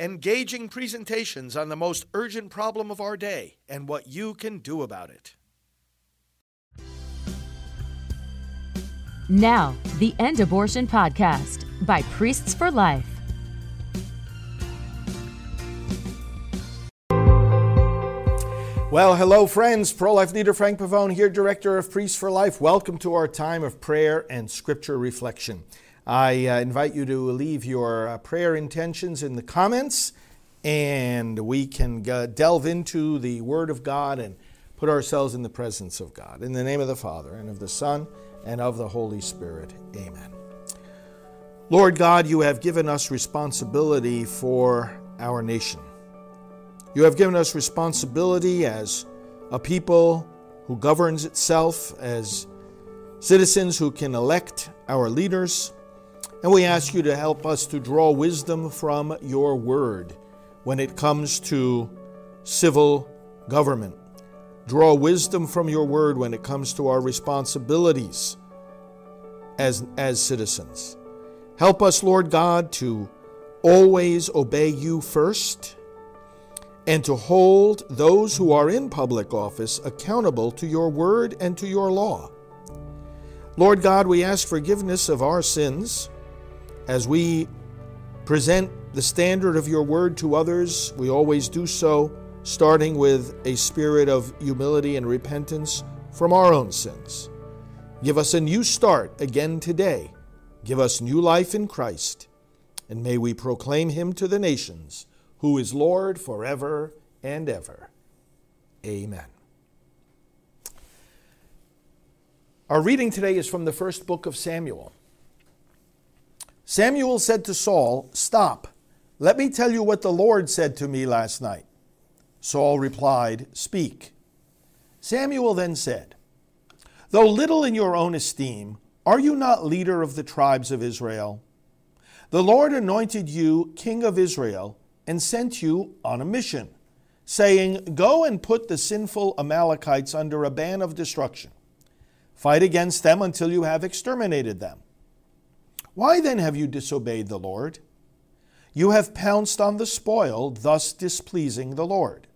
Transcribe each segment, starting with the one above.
Engaging presentations on the most urgent problem of our day and what you can do about it. Now, the End Abortion Podcast by Priests for Life. Well, hello, friends. Pro-life leader Frank Pavone here, director of Priests for Life. Welcome to our time of prayer and scripture reflection. I invite you to leave your prayer intentions in the comments, and we can delve into the Word of God and put ourselves in the presence of God. In the name of the Father, and of the Son, and of the Holy Spirit. Amen. Lord God, you have given us responsibility for our nation. You have given us responsibility as a people who governs itself, as citizens who can elect our leaders. And we ask you to help us to draw wisdom from your word when it comes to civil government. Draw wisdom from your word when it comes to our responsibilities as citizens. Help us, Lord God, to always obey you first and to hold those who are in public office accountable to your word and to your law. Lord God, we ask forgiveness of our sins. As we present the standard of your word to others, we always do so, starting with a spirit of humility and repentance from our own sins. Give us a new start again today. Give us new life in Christ, and may we proclaim him to the nations, who is Lord forever and ever. Amen. Our reading today is from the first book of Samuel. Samuel said to Saul, "Stop, let me tell you what the Lord said to me last night." Saul replied, "Speak." Samuel then said, "Though little in your own esteem, are you not leader of the tribes of Israel? The Lord anointed you king of Israel and sent you on a mission, saying, 'Go and put the sinful Amalekites under a ban of destruction. Fight against them until you have exterminated them.' Why then have you disobeyed the Lord? You have pounced on the spoil, thus displeasing the Lord."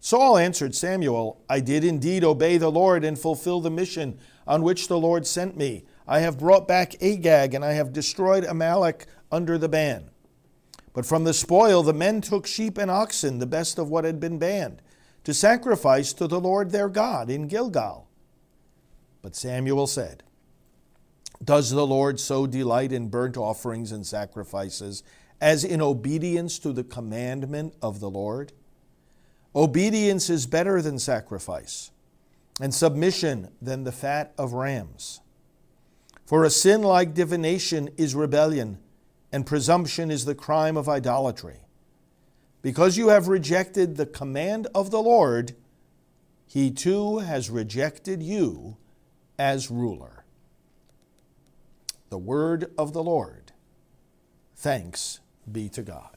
Saul answered Samuel, "I did indeed obey the Lord and fulfill the mission on which the Lord sent me. I have brought back Agag, and I have destroyed Amalek under the ban. But from the spoil the men took sheep and oxen, the best of what had been banned, to sacrifice to the Lord their God in Gilgal." But Samuel said, "Does the Lord so delight in burnt offerings and sacrifices as in obedience to the commandment of the Lord? Obedience is better than sacrifice, and submission than the fat of rams. For a sin like divination is rebellion, and presumption is the crime of idolatry. Because you have rejected the command of the Lord, he too has rejected you as ruler." The word of the Lord. Thanks be to God.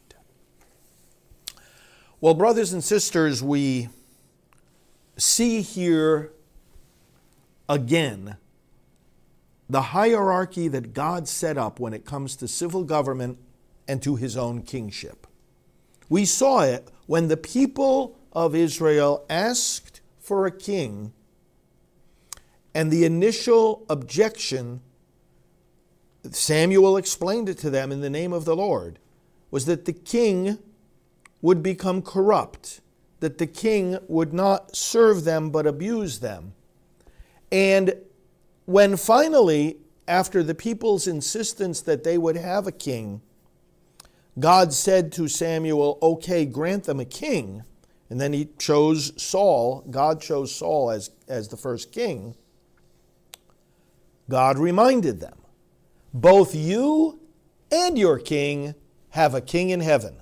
Well, brothers and sisters, we see here again the hierarchy that God set up when it comes to civil government and to his own kingship. We saw it when the people of Israel asked for a king, and the initial objection, Samuel explained it to them in the name of the Lord, was that the king would become corrupt, that the king would not serve them but abuse them. And when finally, after the people's insistence that they would have a king, God said to Samuel, "Okay, grant them a king." And then he chose Saul. God chose Saul as the first king. God reminded them, "Both you and your king have a king in heaven.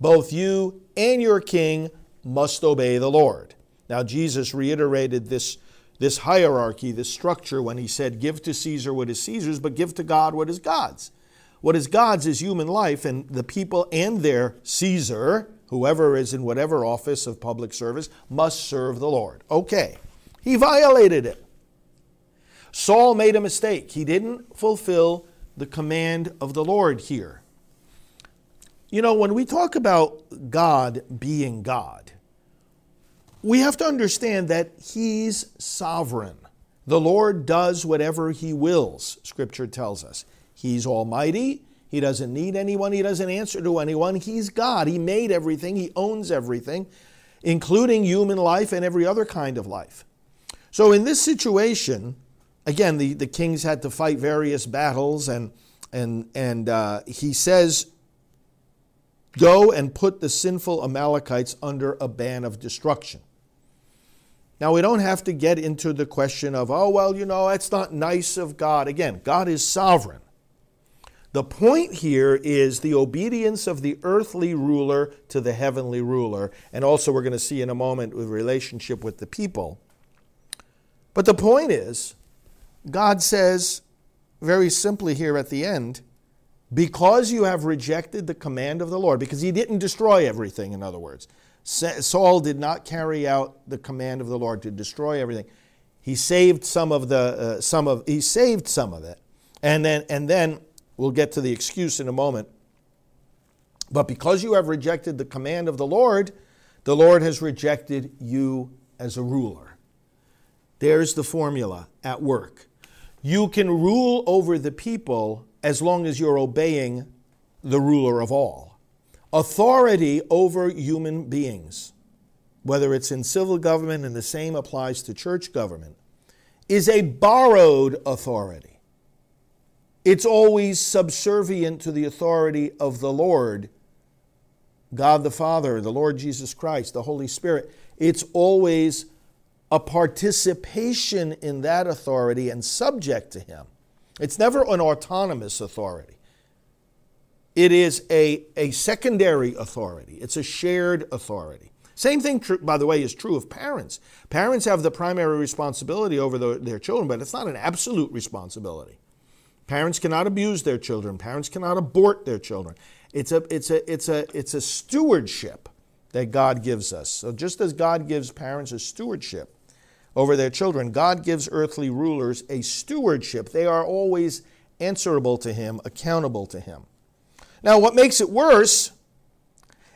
Both you and your king must obey the Lord." Now, Jesus reiterated this hierarchy, this structure, when he said, "Give to Caesar what is Caesar's, but give to God what is God's." What is God's is human life, and the people and their Caesar, whoever is in whatever office of public service, must serve the Lord. Okay, he violated it. Saul made a mistake. He didn't fulfill the command of the Lord here. You know, when we talk about God being God, we have to understand that He's sovereign. The Lord does whatever He wills, Scripture tells us. He's almighty. He doesn't need anyone. He doesn't answer to anyone. He's God. He made everything. He owns everything, including human life and every other kind of life. So in this situation, again, the kings had to fight various battles, and he says, "Go and put the sinful Amalekites under a ban of destruction." Now, we don't have to get into the question of, oh, well, you know, that's not nice of God. Again, God is sovereign. The point here is the obedience of the earthly ruler to the heavenly ruler. And also we're going to see in a moment with relationship with the people. But the point is, God says very simply here at the end, because you have rejected the command of the Lord, because he didn't destroy everything, in other words. Saul did not carry out the command of the Lord to destroy everything. He saved some of it. And then we'll get to the excuse in a moment. But because you have rejected the command of the Lord has rejected you as a ruler. There's the formula at work. You can rule over the people as long as you're obeying the ruler of all. Authority over human beings, whether it's in civil government, and the same applies to church government, is a borrowed authority. It's always subservient to the authority of the Lord, God the Father, the Lord Jesus Christ, the Holy Spirit. It's always a participation in that authority and subject to Him. It's never an autonomous authority. It is a secondary authority. It's a shared authority. Same thing, by the way, is true of parents. Parents have the primary responsibility over their children, but it's not an absolute responsibility. Parents cannot abuse their children. Parents cannot abort their children. It's a stewardship that God gives us. So just as God gives parents a stewardship over their children, God gives earthly rulers a stewardship. They are always answerable to Him, accountable to Him. Now, what makes it worse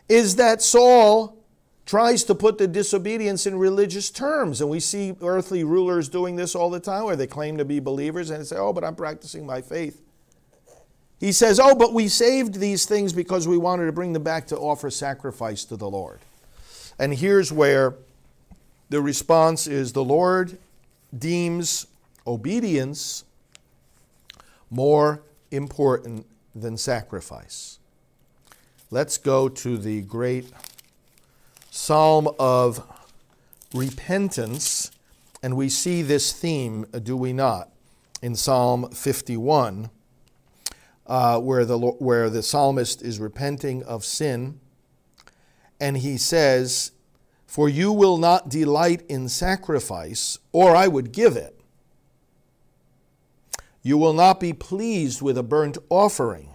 is that Saul tries to put the disobedience in religious terms. And we see earthly rulers doing this all the time, where they claim to be believers and say, oh, but I'm practicing my faith. He says, oh, but we saved these things because we wanted to bring them back to offer sacrifice to the Lord. And here's where the response is the Lord deems obedience more important than sacrifice. Let's go to the great Psalm of repentance, and we see this theme, do we not, in Psalm 51, where the psalmist is repenting of sin, and he says, "For you will not delight in sacrifice, or I would give it. You will not be pleased with a burnt offering.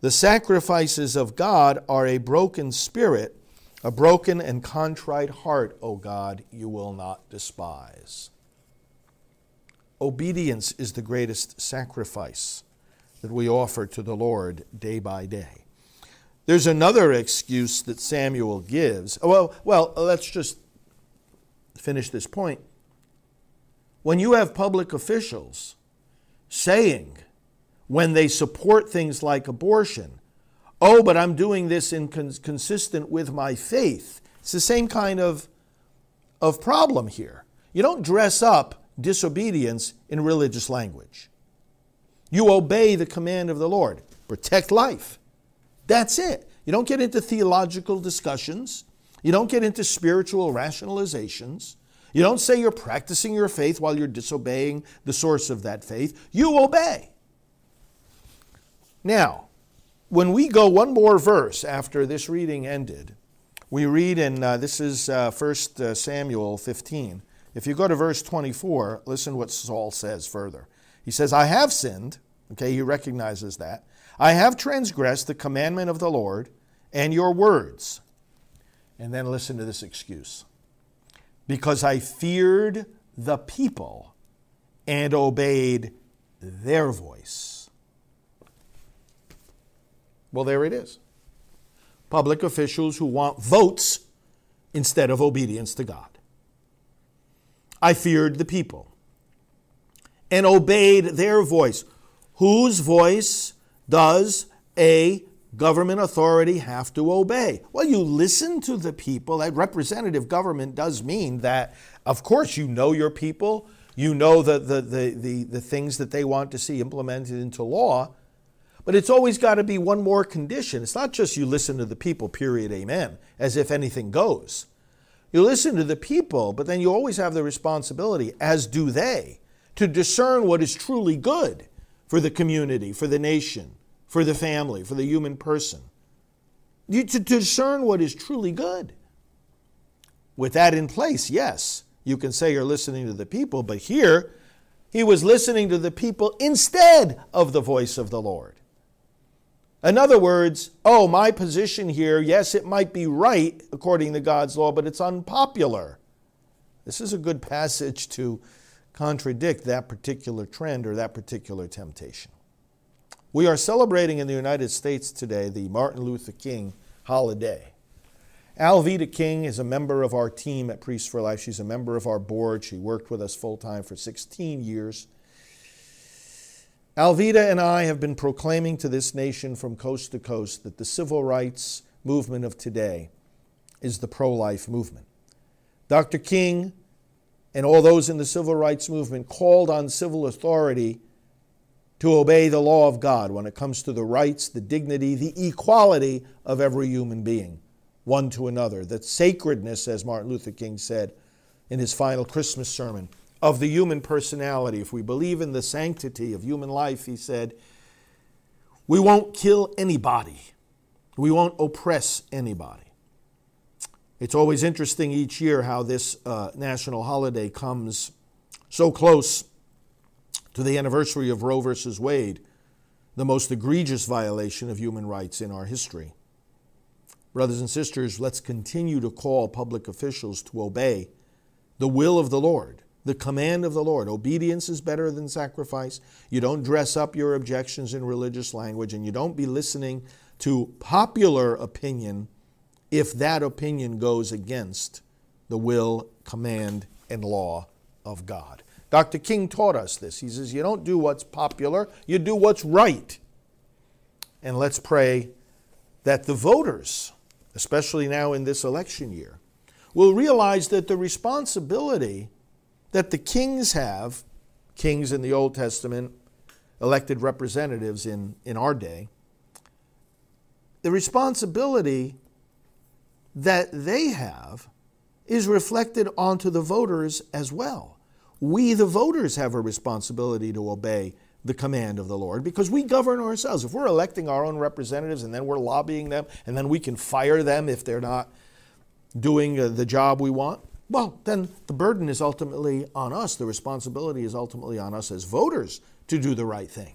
The sacrifices of God are a broken spirit, a broken and contrite heart, O God, you will not despise." Obedience is the greatest sacrifice that we offer to the Lord day by day. There's another excuse that Samuel gives. Well, let's just finish this point. When you have public officials saying, when they support things like abortion, oh, but I'm doing this consistent with my faith. It's the same kind of problem here. You don't dress up disobedience in religious language. You obey the command of the Lord. Protect life. That's it. You don't get into theological discussions. You don't get into spiritual rationalizations. You don't say you're practicing your faith while you're disobeying the source of that faith. You obey. Now, when we go one more verse after this reading ended, we read in, this is 1 Samuel 15. If you go to verse 24, listen what Saul says further. He says, I have sinned. Okay, he recognizes that. I have transgressed the commandment of the Lord and your words. And then listen to this excuse. Because I feared the people and obeyed their voice. Well, there it is. public officials who want votes instead of obedience to God. I feared the people and obeyed their voice. Whose voice does a government authority have to obey? Well, you listen to the people. That representative government does mean that, of course, you know your people. You know the things that they want to see implemented into law. But it's always got to be one more condition. It's not just you listen to the people, period, amen, as if anything goes. You listen to the people, but then you always have the responsibility, as do they, to discern what is truly good for the community, for the nation, for the family, for the human person. You to discern what is truly good. With that in place, yes, you can say you're listening to the people, but here he was listening to the people instead of the voice of the Lord. In other words, oh, my position here, yes, it might be right according to God's law, but it's unpopular. This is a good passage to contradict that particular trend or that particular temptation. We are celebrating in the United States today the Martin Luther King holiday. Alveda King is a member of our team at Priests for Life. She's a member of our board. She worked with us full-time for 16 years. Alveda and I have been proclaiming to this nation from coast to coast that the civil rights movement of today is the pro-life movement. Dr. King and all those in the civil rights movement called on civil authority to obey the law of God when it comes to the rights, the dignity, the equality of every human being, one to another. The sacredness, as Martin Luther King said in his final Christmas sermon, of the human personality. If we believe in the sanctity of human life, he said, we won't kill anybody. We won't oppress anybody. It's always interesting each year how this national holiday comes so close to the anniversary of Roe v. Wade, the most egregious violation of human rights in our history. Brothers and sisters, let's continue to call public officials to obey the will of the Lord, the command of the Lord. Obedience is better than sacrifice. You don't dress up your objections in religious language, and you don't be listening to popular opinion if that opinion goes against the will, command, and law of God. Dr. King taught us this. He says, you don't do what's popular, you do what's right. And let's pray that the voters, especially now in this election year, will realize that the responsibility that the kings have, kings in the Old Testament, elected representatives in our day, the responsibility that they have is reflected onto the voters as well. We, the voters, have a responsibility to obey the command of the Lord because we govern ourselves. If we're electing our own representatives and then we're lobbying them and then we can fire them if they're not doing the job we want, well, then the burden is ultimately on us. The responsibility is ultimately on us as voters to do the right thing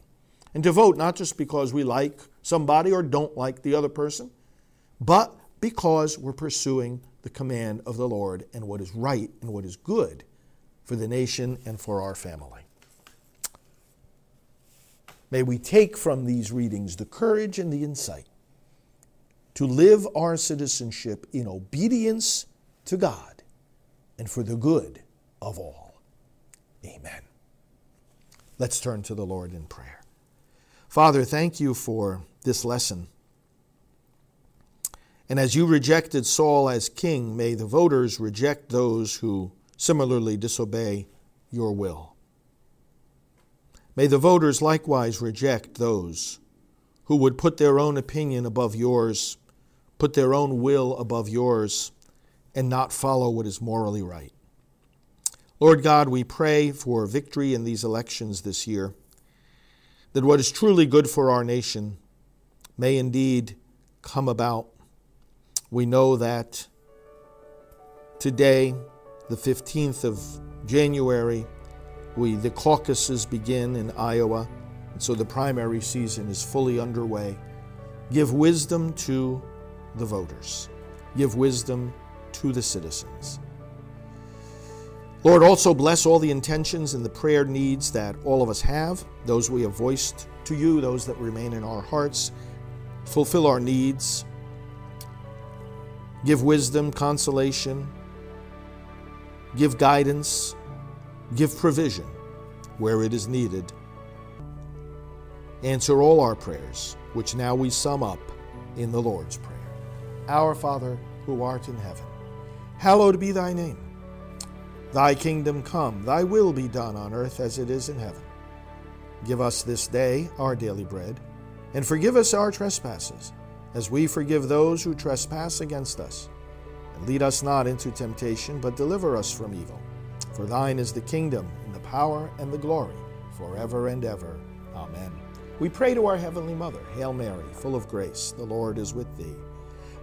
and to vote not just because we like somebody or don't like the other person, but because we're pursuing the command of the Lord and what is right and what is good for the nation and for our family. May we take from these readings the courage and the insight to live our citizenship in obedience to God and for the good of all. Amen. Let's turn to the Lord in prayer. Father, thank you for this lesson. And as you rejected Saul as king, may the voters reject those who similarly disobey your will. May the voters likewise reject those who would put their own opinion above yours, put their own will above yours, and not follow what is morally right. Lord God, we pray for victory in these elections this year, that what is truly good for our nation may indeed come about. We know that today, the 15th of January, the caucuses begin in Iowa, and so the primary season is fully underway. Give wisdom to the voters. Give wisdom to the citizens. Lord, also bless all the intentions and the prayer needs that all of us have, those we have voiced to you, those that remain in our hearts. Fulfill our needs. Give wisdom, consolation, give guidance, give provision where it is needed. Answer all our prayers, which now we sum up in the Lord's Prayer. Our Father, who art in heaven, hallowed be thy name. Thy kingdom come, thy will be done on earth as it is in heaven. Give us this day our daily bread, and forgive us our trespasses, as we forgive those who trespass against us. And lead us not into temptation, but deliver us from evil. For thine is the kingdom, and the power, and the glory, forever and ever. Amen. We pray to our Heavenly Mother, Hail Mary, full of grace, the Lord is with thee.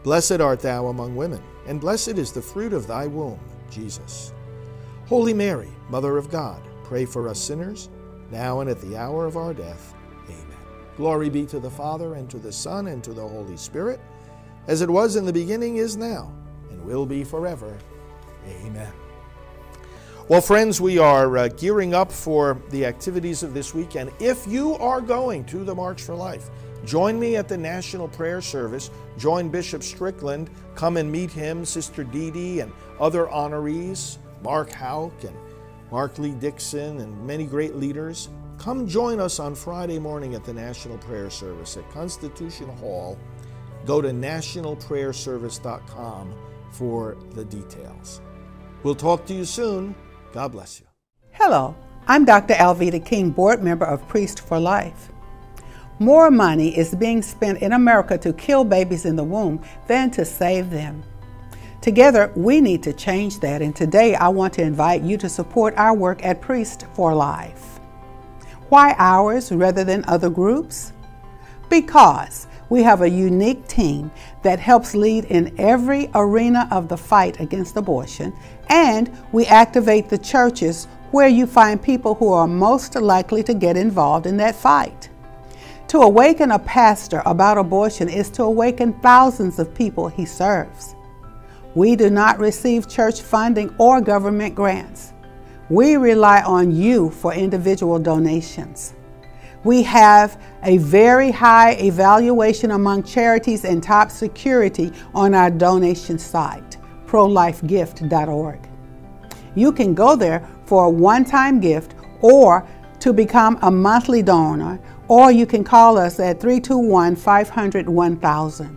Blessed art thou among women, and blessed is the fruit of thy womb, Jesus. Holy Mary, Mother of God, pray for us sinners, now and at the hour of our death. Amen. Glory be to the Father, and to the Son, and to the Holy Spirit, as it was in the beginning, is now, and will be forever. Amen. Well, friends, we are gearing up for the activities of this weekend. If you are going to the March for Life, join me at the National Prayer Service. Join Bishop Strickland. Come and meet him, Sister Dee Dee, and other honorees, Mark Houck and Mark Lee Dixon, and many great leaders. Come join us on Friday morning at the National Prayer Service at Constitution Hall. Go to nationalprayerservice.com for the details. We'll talk to you soon. God bless you. Hello, I'm Dr. Alveda King, board member of Priests for Life. More money is being spent in America to kill babies in the womb than to save them. Together, we need to change that, and today I want to invite you to support our work at Priests for Life. Why ours rather than other groups? Because we have a unique team that helps lead in every arena of the fight against abortion, and we activate the churches where you find people who are most likely to get involved in that fight. To awaken a pastor about abortion is to awaken thousands of people he serves. We do not receive church funding or government grants. We rely on you for individual donations. We have a very high evaluation among charities and top security on our donation site, ProLifeGift.org. You can go there for a one-time gift or to become a monthly donor, or you can call us at 321-500-1000.